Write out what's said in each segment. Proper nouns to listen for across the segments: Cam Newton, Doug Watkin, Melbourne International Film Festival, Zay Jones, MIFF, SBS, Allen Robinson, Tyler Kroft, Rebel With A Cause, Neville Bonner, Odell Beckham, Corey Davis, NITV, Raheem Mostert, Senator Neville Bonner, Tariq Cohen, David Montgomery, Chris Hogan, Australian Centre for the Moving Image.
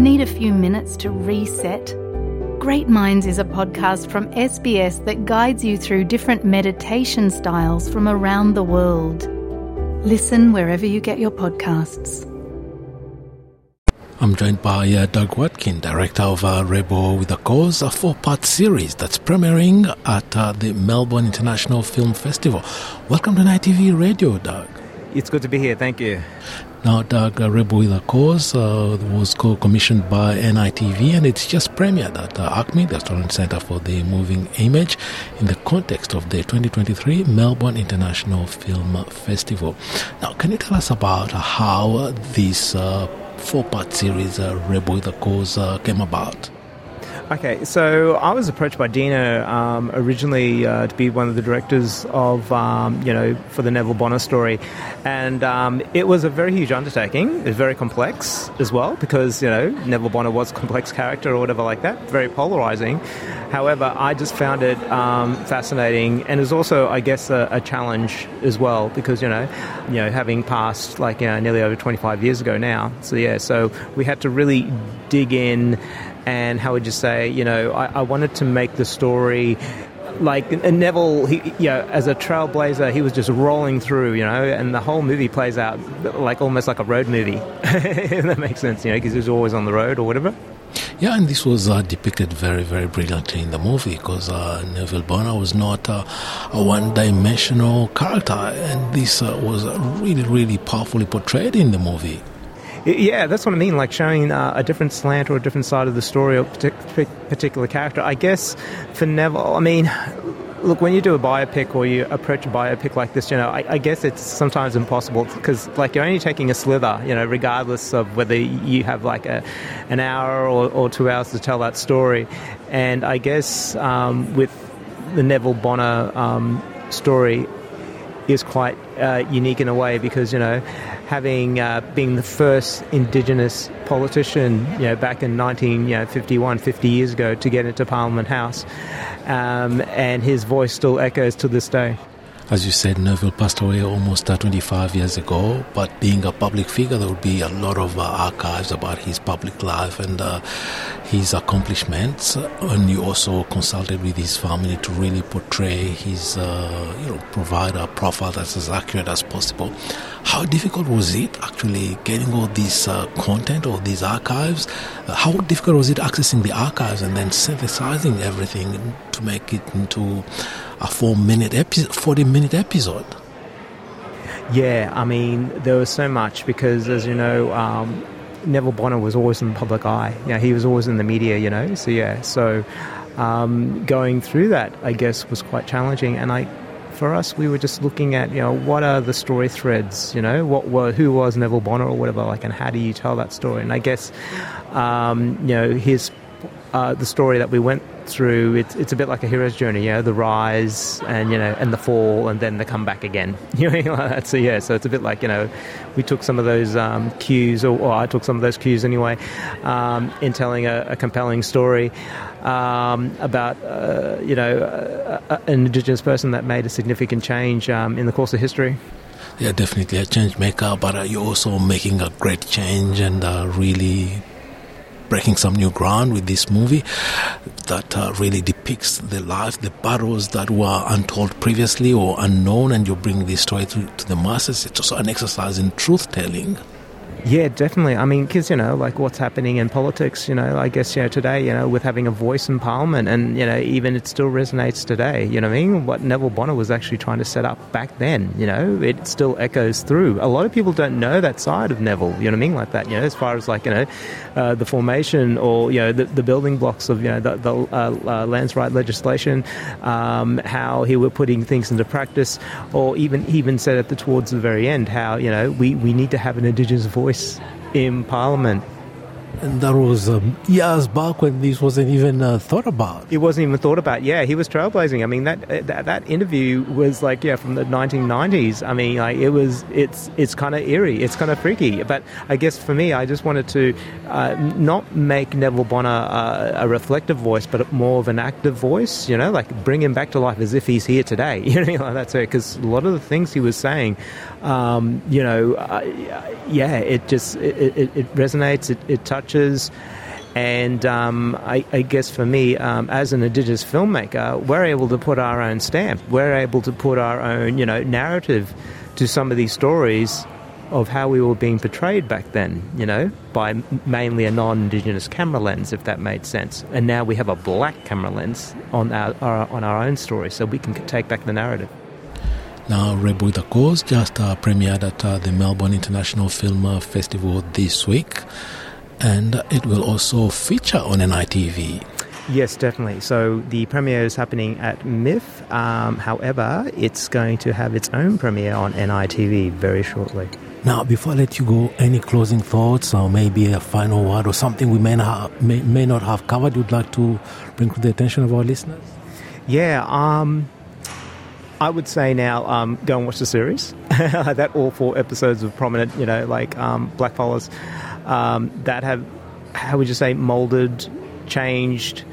Need a few minutes to reset? Great Minds is a podcast from SBS that guides you through different meditation styles from around the world. Listen wherever you get your podcasts. I'm joined by Doug Watkin, director of Rebel With A Cause, a four-part series that's premiering at the Melbourne International Film Festival. Welcome to NITV Radio, Doug. It's good to be here, thank you. Now, Doug, Rebel With A Cause was co-commissioned by NITV and it's just premiered at ACMI, the Australian Centre for the Moving Image, in the context of the 2023 Melbourne International Film Festival. Now, can you tell us about how this four-part series, Rebel With A Cause, came about? Okay, so I was approached by Dino originally to be one of the directors of, for the Neville Bonner story. And it was a very huge undertaking. It was very complex as well because, Neville Bonner was a complex character or whatever like that, very polarising. However, I just found it fascinating, and it was also, I guess, a challenge as well because, having passed nearly over 25 years ago now. So, so we had to really dig in. And how would you say, I wanted to make the story like Neville, as a trailblazer, he was just rolling through, and the whole movie plays out almost like a road movie. If that makes sense, because he was always on the road or whatever. Yeah, and this was depicted very, very brilliantly in the movie because Neville Bonner was not a one-dimensional character, and this was really, really powerfully portrayed in the movie. Yeah, that's what I mean, showing a different slant or a different side of the story or particular character. I guess for Neville, look, when you do a biopic or you approach a biopic like this, I guess it's sometimes impossible because, you're only taking a slither, regardless of whether you have, an hour or 2 hours to tell that story. And I guess with the Neville Bonner story is quite unique in a way because, having been the first Indigenous politician, back in 1951, 50 years ago, to get into Parliament House, and his voice still echoes to this day. As you said, Neville passed away almost 25 years ago, but being a public figure, there would be a lot of archives about his public life and his accomplishments, and you also consulted with his family to really portray his, provide a profile that's as accurate as possible. How difficult was it actually getting all this content, all these archives? How difficult was it accessing the archives and then synthesizing everything to make it into a 40-minute episode? Yeah, there was so much because, as you know, Neville Bonner was always in the public eye. He was always in the media, So, going through that, I guess, was quite challenging. And for us, we were just looking at, what are the story threads, who was Neville Bonner or whatever, and how do you tell that story? And I guess, his the story that we went through, it's a bit like a hero's journey, the rise and, and the fall and then the comeback again. So it's a bit like, we took some of those cues, or I took some of those cues anyway, in telling a compelling story about, an Indigenous person that made a significant change in the course of history. Yeah, definitely a change maker, but you're also making a great change and really breaking some new ground with this movie that really depicts the life, the battles that were untold previously or unknown, and you bring this story to the masses. It's also an exercise in truth-telling. Yeah, definitely. Because, what's happening in politics, I guess, today, with having a voice in Parliament and, even it still resonates today, What Neville Bonner was actually trying to set up back then, it still echoes through. A lot of people don't know that side of Neville, as far as, the formation or, the building blocks of, the lands right legislation, how he were putting things into practice, or even said at the towards the very end how, we need to have an Indigenous voice in Parliament. And that was years back when this wasn't even thought about. It wasn't even thought about, yeah. He was trailblazing. That interview was from the 1990s. It's kind of eerie. It's kind of freaky. But I guess for me, I just wanted to not make Neville Bonner a reflective voice, but more of an active voice, bring him back to life as if he's here today. That's it. Because a lot of the things he was saying it resonates, it touches. And I guess for me, as an Indigenous filmmaker, we're able to put our own stamp. We're able to put our own, narrative to some of these stories of how we were being portrayed back then, by mainly a non-Indigenous camera lens, if that made sense. And now we have a black camera lens on our own story, so we can take back the narrative. Now, Rebel With A Cause just premiered at the Melbourne International Film Festival this week. And it will also feature on NITV. Yes, definitely. So the premiere is happening at MIFF. However, it's going to have its own premiere on NITV very shortly. Now, before I let you go, any closing thoughts or maybe a final word or something we may not have covered you'd like to bring to the attention of our listeners? Yeah, I would say now, go and watch the series. That all 4 episodes of prominent, blackfellas that have, how would you say, moulded, changed.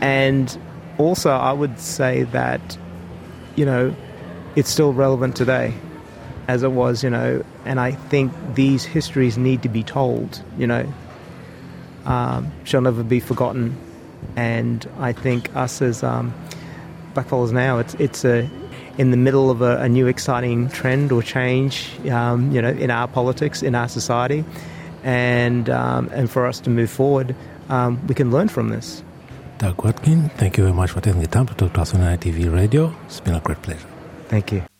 And also I would say that, it's still relevant today as it was, and I think these histories need to be told, shall never be forgotten. And I think us as... Blackfellas now, it's in the middle of a new exciting trend or change, in our politics, in our society, and for us to move forward, we can learn from this. Doug Watkin, thank you very much for taking the time to talk to us on ITV Radio. It's been a great pleasure. Thank you.